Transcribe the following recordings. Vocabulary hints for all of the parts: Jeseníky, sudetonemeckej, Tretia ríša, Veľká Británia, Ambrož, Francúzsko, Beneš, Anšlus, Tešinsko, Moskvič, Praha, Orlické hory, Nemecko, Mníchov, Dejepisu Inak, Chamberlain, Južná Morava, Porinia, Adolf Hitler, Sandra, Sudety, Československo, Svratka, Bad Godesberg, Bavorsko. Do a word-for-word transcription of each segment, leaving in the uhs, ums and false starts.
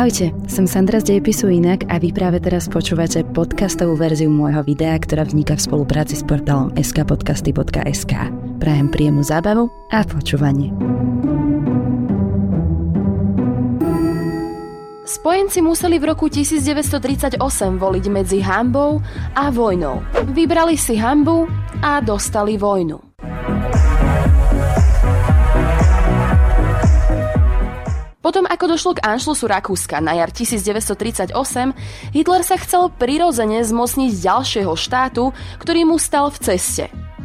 Ahojte, som Sandra z Dejepisu Inak a vy práve teraz počúvate podcastovú verziu môjho videa, ktorá vzniká v spolupráci s portálom es ká podcasty bodka es ká. Prajem príjemnú zábavu a počúvanie. Spojenci museli v roku devätnásť tridsaťosem voliť medzi hanbou a vojnou. Vybrali si hanbu a dostali vojnu. Potom, ako došlo k Anšlusu Rakúska na jar devätnásť tridsaťosem, Hitler sa chcel prirodzene zmocniť ďalšieho štátu, ktorý mu stal v ceste.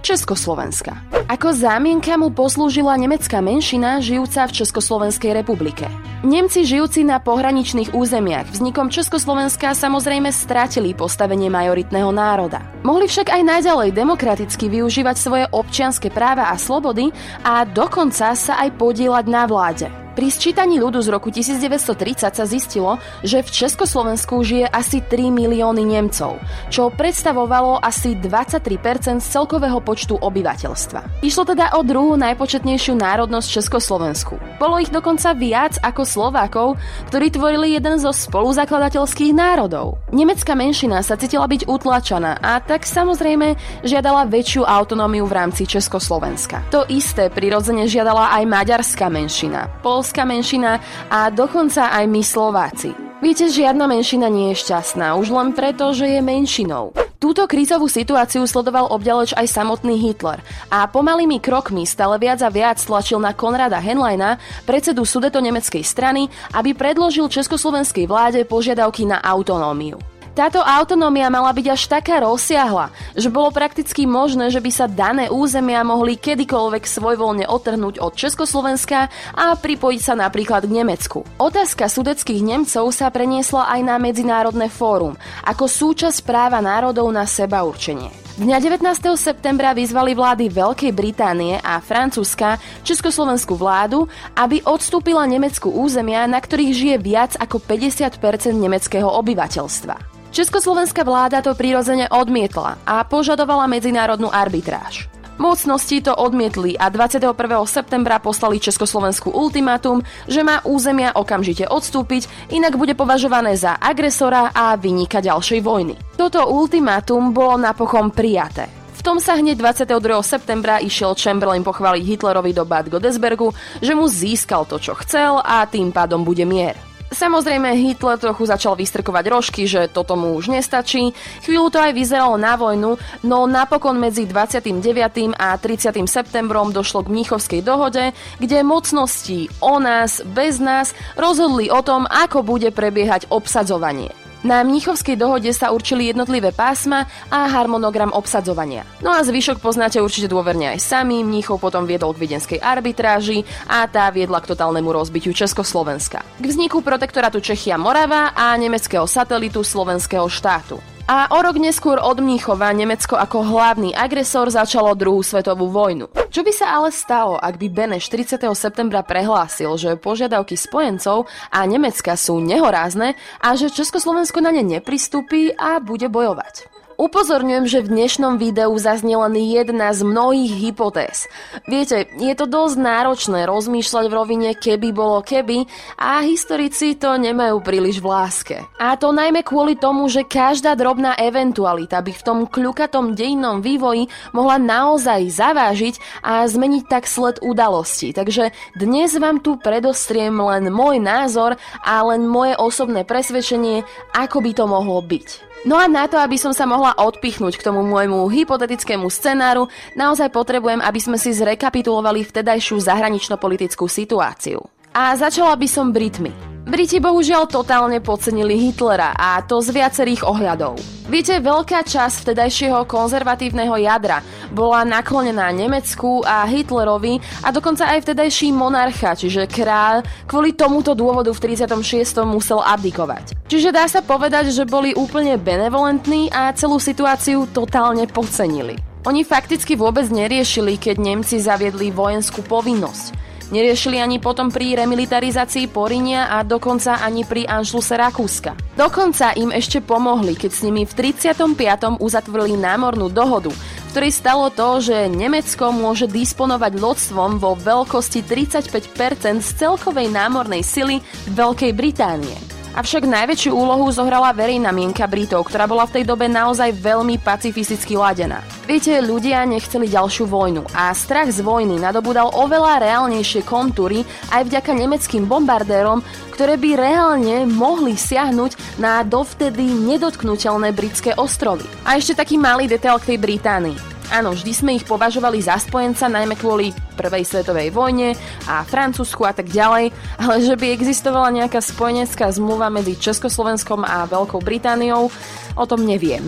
Československa. Ako zámienka mu poslúžila nemecká menšina žijúca v Československej republike. Nemci žijúci na pohraničných územiach vznikom Československa samozrejme stratili postavenie majoritného národa. Mohli však aj naďalej demokraticky využívať svoje občianske práva a slobody a dokonca sa aj podieľať na vláde. Pri sčítaní ľudu z roku devätnásť tridsať sa zistilo, že v Československu žije asi tri milióny Nemcov, čo predstavovalo asi dvadsaťtri percent z celkového počtu obyvateľstva. Išlo teda o druhú najpočetnejšiu národnosť v Československu. Bolo ich dokonca viac ako Slovákov, ktorí tvorili jeden zo spoluzakladateľských národov. Nemecká menšina sa cítila byť utlačaná a tak samozrejme žiadala väčšiu autonómiu v rámci Československa. To isté prirodzene žiadala aj maďarská menšina, polská menšina a dokonca aj my Slováci. Viete, žiadna menšina nie je šťastná, už len preto, že je menšinou. Túto krízovú situáciu sledoval obďaleč aj samotný Hitler a pomalými krokmi stále viac a viac tlačil na Konrada Henleina, predsedu sudetonemeckej strany, aby predložil československej vláde požiadavky na autonómiu. Táto autonómia mala byť až taká rozsiahla, že bolo prakticky možné, že by sa dané územia mohli kedykoľvek svojvoľne odtrhnúť od Československa a pripojiť sa napríklad k Nemecku. Otázka sudeckých Nemcov sa preniesla aj na medzinárodné fórum, ako súčasť práva národov na sebaurčenie. Dňa devätnásteho septembra vyzvali vlády Veľkej Británie a Francúzska československú vládu, aby odstúpila Nemecku územia, na ktorých žije viac ako päťdesiat percent nemeckého obyvateľstva. Československá vláda to prirodzene odmietla a požadovala medzinárodnú arbitráž. Mocnosti to odmietli a dvadsiateho prvého septembra poslali Československu ultimátum, že má územia okamžite odstúpiť, inak bude považované za agresora a vyníka ďalšej vojny. Toto ultimátum bolo napokon prijaté. V tom sa hneď dvadsiateho druhého septembra išiel Chamberlain pochváliť Hitlerovi do Bad Godesbergu, že mu získal to, čo chcel a tým pádom bude mier. Samozrejme, Hitler trochu začal vystrkovať rožky, že toto mu už nestačí. Chvíľu to aj vyzeralo na vojnu, no napokon medzi dvadsiatym deviatym a tridsiatym septembrom došlo k Mníchovskej dohode, kde mocnosti o nás, bez nás rozhodli o tom, ako bude prebiehať obsadzovanie. Na Mníchovskej dohode sa určili jednotlivé pásma a harmonogram obsadzovania. No a zvyšok poznáte určite dôverne aj sami. Mníchov potom viedol k viedenskej arbitráži a tá viedla k totálnemu rozbitiu Československa, k vzniku protektorátu Čechia Morava a nemeckého satelitu Slovenského štátu. A o rok neskôr od Mníchova Nemecko ako hlavný agresor začalo druhú svetovú vojnu. Čo by sa ale stalo, ak by Beneš tridsiateho septembra prehlásil, že požiadavky spojencov a Nemecka sú nehorázne a že Československo na ne nepristúpi a bude bojovať? Upozorňujem, že v dnešnom videu zaznie len jedna z mnohých hypotéz. Viete, je to dosť náročné rozmýšľať v rovine keby bolo keby a historici to nemajú príliš v láske. A to najmä kvôli tomu, že každá drobná eventualita by v tom kľukatom dejinnom vývoji mohla naozaj zavážiť a zmeniť tak sled udalostí. Takže dnes vám tu predostriem len môj názor a len moje osobné presvedčenie, ako by to mohlo byť. No a na to, aby som sa mohla odpichnúť k tomu môjmu hypotetickému scenáru, naozaj potrebujem, aby sme si zrekapitulovali vtedajšiu zahranično-politickú situáciu. A začala by som Britmi. Briti bohužiaľ totálne podcenili Hitlera a to z viacerých ohľadov. Viete, veľká časť vtedajšieho konzervatívneho jadra bola naklonená Nemecku a Hitlerovi a dokonca aj vtedajší monarcha, čiže kráľ, kvôli tomuto dôvodu v tridsiatom šiestom musel abdikovať. Čiže dá sa povedať, že boli úplne benevolentní a celú situáciu totálne podcenili. Oni fakticky vôbec neriešili, keď Nemci zaviedli vojenskú povinnosť. Neriešili ani potom pri remilitarizácii Porinia a dokonca ani pri Anšluse Rakúska. Dokonca im ešte pomohli, keď s nimi v tridsiatom piatom uzatvorili námornú dohodu, v ktorej stalo to, že Nemecko môže disponovať lodstvom vo veľkosti tridsaťpäť percent z celkovej námornej sily Veľkej Británie. Avšak najväčšiu úlohu zohrala verejná mienka Britov, ktorá bola v tej dobe naozaj veľmi pacifisticky ladená. Viete, ľudia nechceli ďalšiu vojnu a strach z vojny nadobudal oveľa reálnejšie kontúry aj vďaka nemeckým bombardérom, ktoré by reálne mohli siahnuť na dovtedy nedotknuteľné britské ostrovy. A ešte taký malý detail k tej Británii. Áno, vždy sme ich považovali za spojenca, najmä kvôli prvej svetovej vojne a Francúzsku a tak ďalej, ale že by existovala nejaká spojenecká zmluva medzi Československom a Veľkou Britániou, o tom neviem.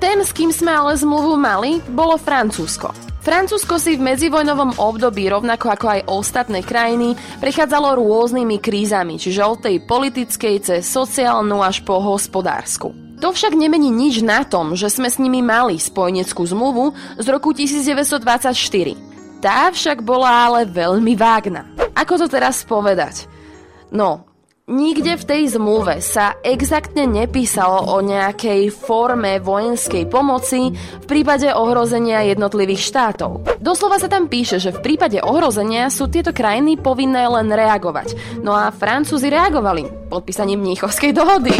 Tým, s kým sme ale zmluvu mali, bolo Francúzsko. Francúzsko si v medzivojnovom období, rovnako ako aj ostatné krajiny, prechádzalo rôznymi krízami, čiže od tej politickej cez sociálnu až po hospodársku. To však nemení nič na tom, že sme s nimi mali spojeneckú zmluvu z roku devätnásť dvadsaťštyri. Tá však bola ale veľmi vágna. Ako to teraz povedať? No, nikde v tej zmluve sa exaktne nepísalo o nejakej forme vojenskej pomoci v prípade ohrozenia jednotlivých štátov. Doslova sa tam píše, že v prípade ohrozenia sú tieto krajiny povinné len reagovať. No a Francúzi reagovali podpísaním Mníchovskej dohody.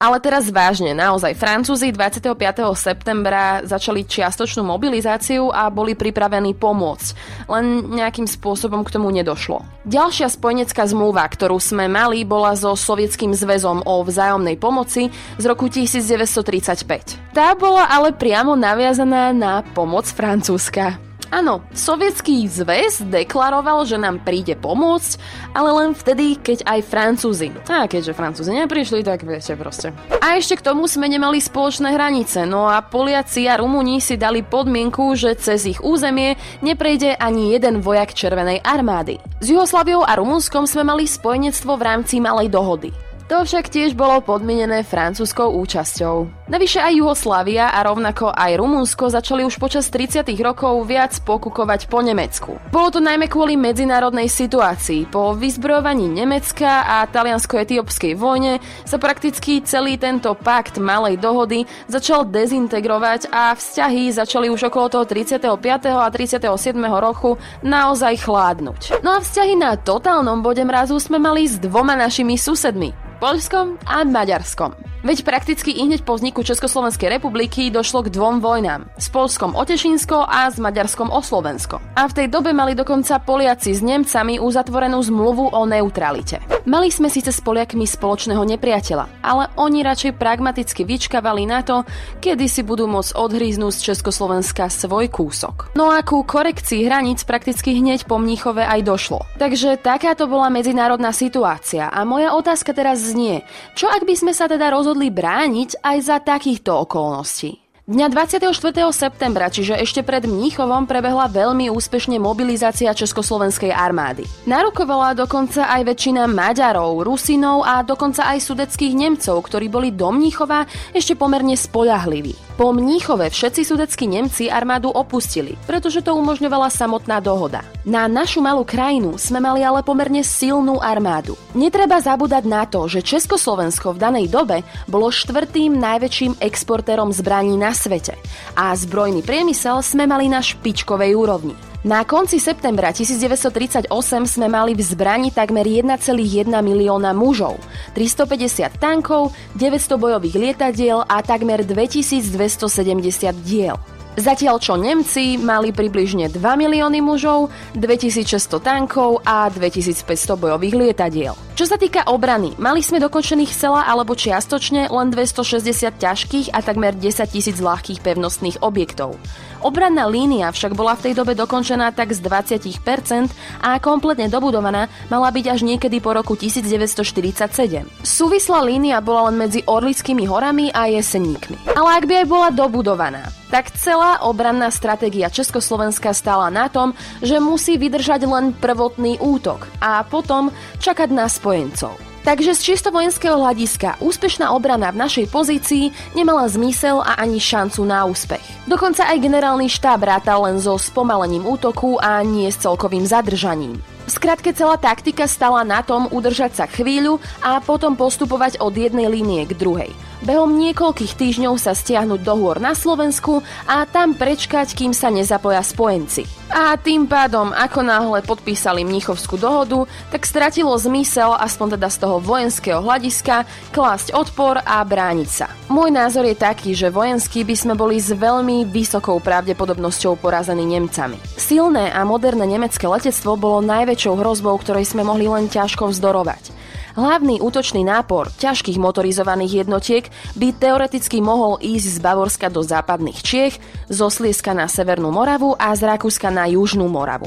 Ale teraz vážne, naozaj, Francúzi dvadsiateho piateho septembra začali čiastočnú mobilizáciu a boli pripravení pomôcť. Len nejakým spôsobom k tomu nedošlo. Ďalšia spojenecká zmluva, ktorú sme mali, bola so Sovietským zväzom o vzájomnej pomoci z roku devätnásť tridsaťpäť. Tá bola ale priamo naviazaná na pomoc Francúzska. Áno, Sovietský zväz deklaroval, že nám príde pomôcť, ale len vtedy, keď aj Francúzi. A keďže Francúzi neprišli, tak viete proste. A ešte k tomu sme nemali spoločné hranice, no a Poliaci a Rumúni si dali podmienku, že cez ich územie neprejde ani jeden vojak Červenej armády. S Juhosláviou a Rumunskom sme mali spojenectvo v rámci Malej dohody. To však tiež bolo podmienené francúzskou účasťou. Navyše aj Juhoslávia a rovnako aj Rumunsko začali už počas tridsiatych rokov viac pokukovať po Nemecku. Bolo to najmä kvôli medzinárodnej situácii. Po vyzbrojovaní Nemecka a taliansko-etiópskej vojne sa prakticky celý tento pakt Malej dohody začal dezintegrovať a vzťahy začali už okolo toho tridsiateho piateho a tridsiateho siedmeho roku naozaj chládnuť. No a vzťahy na totálnom bode mrazu sme mali s dvoma našimi susedmi, Poľskom a Maďarskom. Veď prakticky ihneď po vzniku Československej republiky došlo k dvom vojnám. S Poľskom o Tešinsko a s Maďarskom o Slovensko. A v tej dobe mali dokonca Poliaci s Nemcami uzatvorenú zmluvu o neutralite. Mali sme síce s Poliakmi spoločného nepriateľa, ale oni radšej pragmaticky vyčkávali na to, kedy si budú môcť odhryznúť z Československa svoj kúsok. No a ku korekcii hraníc prakticky hneď po Mníchove aj došlo. Takže takáto bola medzinárodná situácia a moja otázka teraz znie, čo ak by sme sa teda rozhodli brániť aj za takýchto okolností. Dňa dvadsiateho štvrtého septembra, čiže ešte pred Mníchovom, prebehla veľmi úspešne mobilizácia Československej armády. Narukovala dokonca aj väčšina Maďarov, Rusinov a dokonca aj sudeckých Nemcov, ktorí boli do Mníchova ešte pomerne spoľahliví. Po Mníchove všetci sudeckí Nemci armádu opustili, pretože to umožňovala samotná dohoda. Na našu malú krajinu sme mali ale pomerne silnú armádu. Netreba zabúdať na to, že Československo v danej dobe bolo štvrtým najväčším exportérom zbraní na svete a zbrojný priemysel sme mali na špičkovej úrovni. Na konci septembra devätnásť tridsaťosem sme mali v zbrani takmer jeden celá jeden milióna mužov, tristopäťdesiat tankov, deväťsto bojových lietadiel a takmer dvetisícdvestosedemdesiat diel. Zatiaľ čo Nemci mali približne dva milióny mužov, dvetisícšesťsto tankov a dvetisícpäťsto bojových lietadiel. Čo sa týka obrany, mali sme dokončených celá alebo čiastočne len dvestošesťdesiat ťažkých a takmer desaťtisíc ľahkých pevnostných objektov. Obranná línia však bola v tej dobe dokončená tak z dvadsať percent a kompletne dobudovaná mala byť až niekedy po roku devätnásť štyridsaťsedem. Súvislá línia bola len medzi Orlickými horami a Jeseníkmi. Ale ak by aj bola dobudovaná, tak celá obranná stratégia Československa stála na tom, že musí vydržať len prvotný útok a potom čakať na spojencov. Takže z čisto vojenského hľadiska úspešná obrana v našej pozícii nemala zmysel a ani šancu na úspech. Dokonca aj generálny štáb rátal len so spomalením útoku a nie s celkovým zadržaním. V skratke, celá taktika stala na tom udržať sa chvíľu a potom postupovať od jednej línie k druhej. Behom niekoľkých týždňov sa stiahnuť do hôr na Slovensku a tam prečkať, kým sa nezapoja spojenci. A tým pádom, ako náhle podpísali Mníchovskú dohodu, tak stratilo zmysel, aspoň teda z toho vojenského hľadiska, klásť odpor a brániť sa. Môj názor je taký, že vojenskí by sme boli s veľmi vysokou pravdepodobnosťou porazení Nemcami. Silné a moderné nemecké letectvo bolo najväčšou hrozbou, ktorej sme mohli len ťažko vzdorovať. Hlavný útočný nápor ťažkých motorizovaných jednotiek by teoreticky mohol ísť z Bavorska do západných Čiech, zo Sliezska na Severnú Moravu a z Rakúska na Južnú Moravu.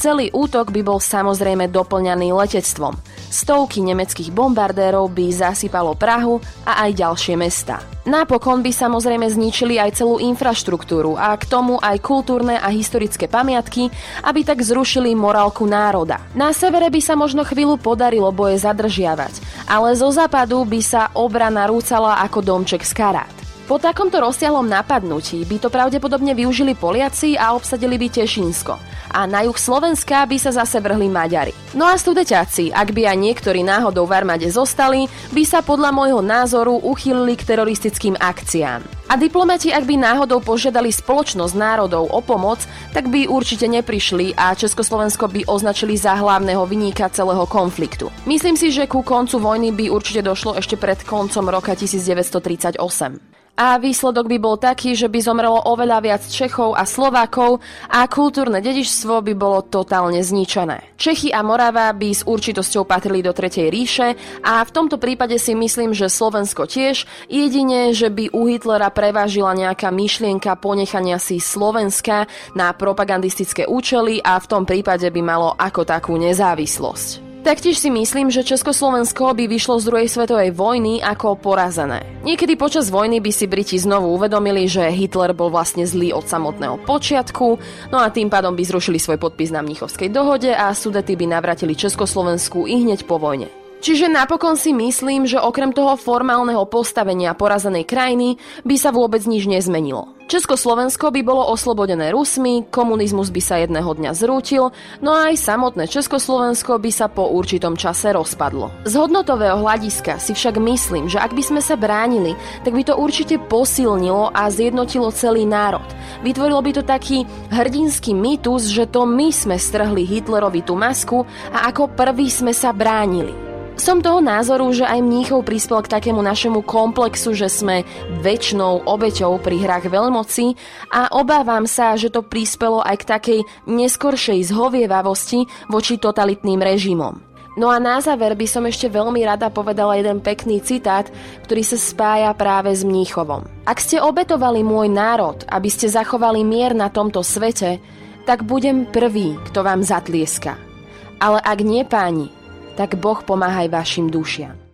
Celý útok by bol samozrejme doplňaný letectvom. Stovky nemeckých bombardérov by zasypalo Prahu a aj ďalšie mestá. Napokon by samozrejme zničili aj celú infraštruktúru a k tomu aj kultúrne a historické pamiatky, aby tak zrušili morálku národa. Na severe by sa možno chvíľu podarilo boje zadržiavať, ale zo západu by sa obrana rúcala ako domček z karát. Po takomto rozsiahlom napadnutí by to pravdepodobne využili Poliaci a obsadili by Tešinsko. A na juh Slovenska by sa zase vrhli Maďari. No a studeťáci, ak by aj niektorí náhodou v armáde zostali, by sa podľa môjho názoru uchýlili k teroristickým akciám. A diplomati, ak by náhodou požiadali spoločnosť národov o pomoc, tak by určite neprišli a Československo by označili za hlavného viníka celého konfliktu. Myslím si, že ku koncu vojny by určite došlo ešte pred koncom roka devätnásť tridsaťosem. A výsledok by bol taký, že by zomrelo oveľa viac Čechov a Slovákov a kultúrne dedičstvo by bolo totálne zničené. Čechy a Morava by s určitosťou patrili do Tretej ríše a v tomto prípade si myslím, že Slovensko tiež, jedine, že by u Hitlera prevážila nejaká myšlienka ponechania si Slovenska na propagandistické účely a v tom prípade by malo ako takú nezávislosť. Taktiež si myslím, že Československo by vyšlo z druhej svetovej vojny ako porazené. Niekedy počas vojny by si Briti znovu uvedomili, že Hitler bol vlastne zlý od samotného počiatku, no a tým pádom by zrušili svoj podpis na Mníchovskej dohode a Sudety by navrátili Československu i hneď po vojne. Čiže napokon si myslím, že okrem toho formálneho postavenia porazenej krajiny by sa vôbec nič nezmenilo. Československo by bolo oslobodené Rusmi, komunizmus by sa jedného dňa zrútil, no a aj samotné Československo by sa po určitom čase rozpadlo. Z hodnotového hľadiska si však myslím, že ak by sme sa bránili, tak by to určite posilnilo a zjednotilo celý národ. Vytvorilo by to taký hrdinský mýtus, že to my sme strhli Hitlerovi tú masku a ako prví sme sa bránili. Som toho názoru, že aj Mníchov prispel k takému našemu komplexu, že sme väčšnou obeťou pri hrách veľmoci a obávam sa, že to prispelo aj k takej neskoršej zhovievavosti voči totalitným režimom. No a na záver by som ešte veľmi rada povedala jeden pekný citát, ktorý sa spája práve s Mníchovom. Ak ste obetovali môj národ, aby ste zachovali mier na tomto svete, tak budem prvý, kto vám zatlieska. Ale ak nie, páni, tak Boh pomáhaj vašim dušiam.